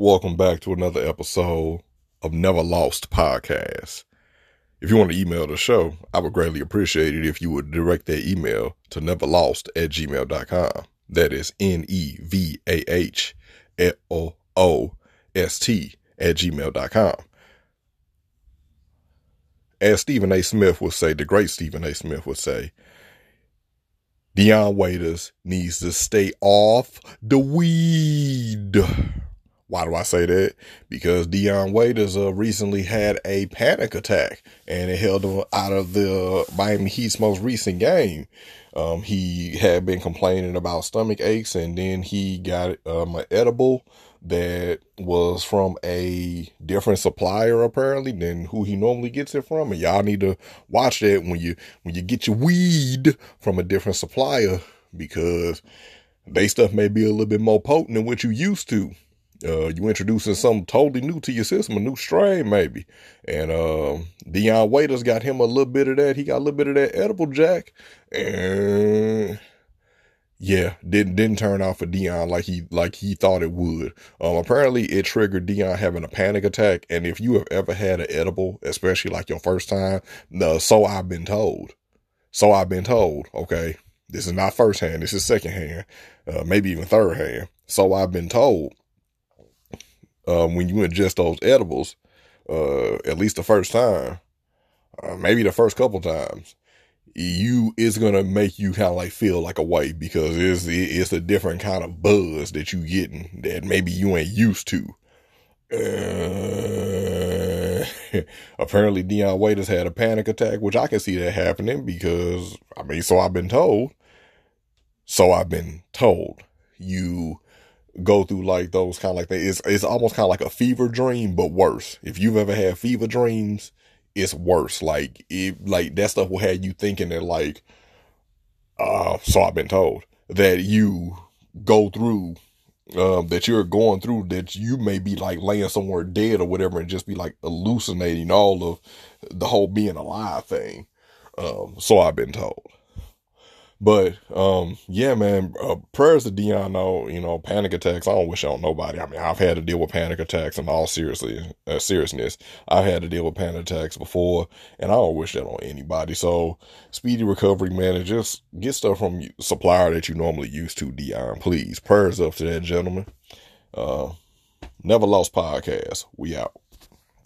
Welcome back to another episode of Never Lost Podcast. If you want to email the show, I would greatly appreciate it if you would direct that email to nevahlost@gmail.com. That is nevahlost@gmail.com. As Stephen A. Smith would say, the great Stephen A. Smith would say, Dion Waiters needs to stay off the weed. Why do I say that? Because Dion Waiters recently had a panic attack and it held him out of the Miami Heat's most recent game. He had been complaining about stomach aches, and then he got an edible that was from a different supplier apparently than who he normally gets it from. And y'all need to watch that when you get your weed from a different supplier, because they stuff may be a little bit more potent than what you used to. You introducing something totally new to your system, a new strain maybe. And Dion Waiters got him a little bit of that. He got a little bit of that edible jack, and yeah, didn't turn out for Dion like he thought it would. Apparently it triggered Dion having a panic attack. And if you have ever had an edible, especially like your first time, so I've been told, okay, this is not first hand, this is second hand, maybe even third hand. So I've been told. When you ingest those edibles, at least the first time, maybe the first couple times, it's going to make you kind of like feel like a way, because it's a different kind of buzz that you getting that maybe you ain't used to. Apparently Dion Waiters had a panic attack, which I can see that happening, because I mean, so I've been told you go through like those kind of like that. It's almost kind of like a fever dream, but worse. If you've ever had fever dreams, it's worse. Like that stuff will have you thinking that like, so I've been told that you go through, that you're going through, that you may be like laying somewhere dead or whatever, and just be like hallucinating all of the whole being alive thing. So I've been told. But, yeah, man, prayers to Dion. You know, panic attacks, I don't wish on nobody. I mean, I've had to deal with panic attacks in all seriousness. I've had to deal with panic attacks before, and I don't wish that on anybody. So speedy recovery, man, and just get stuff from your supplier that you normally used to, Dion, please. Prayers up to that gentleman. Never Lost Podcast. We out.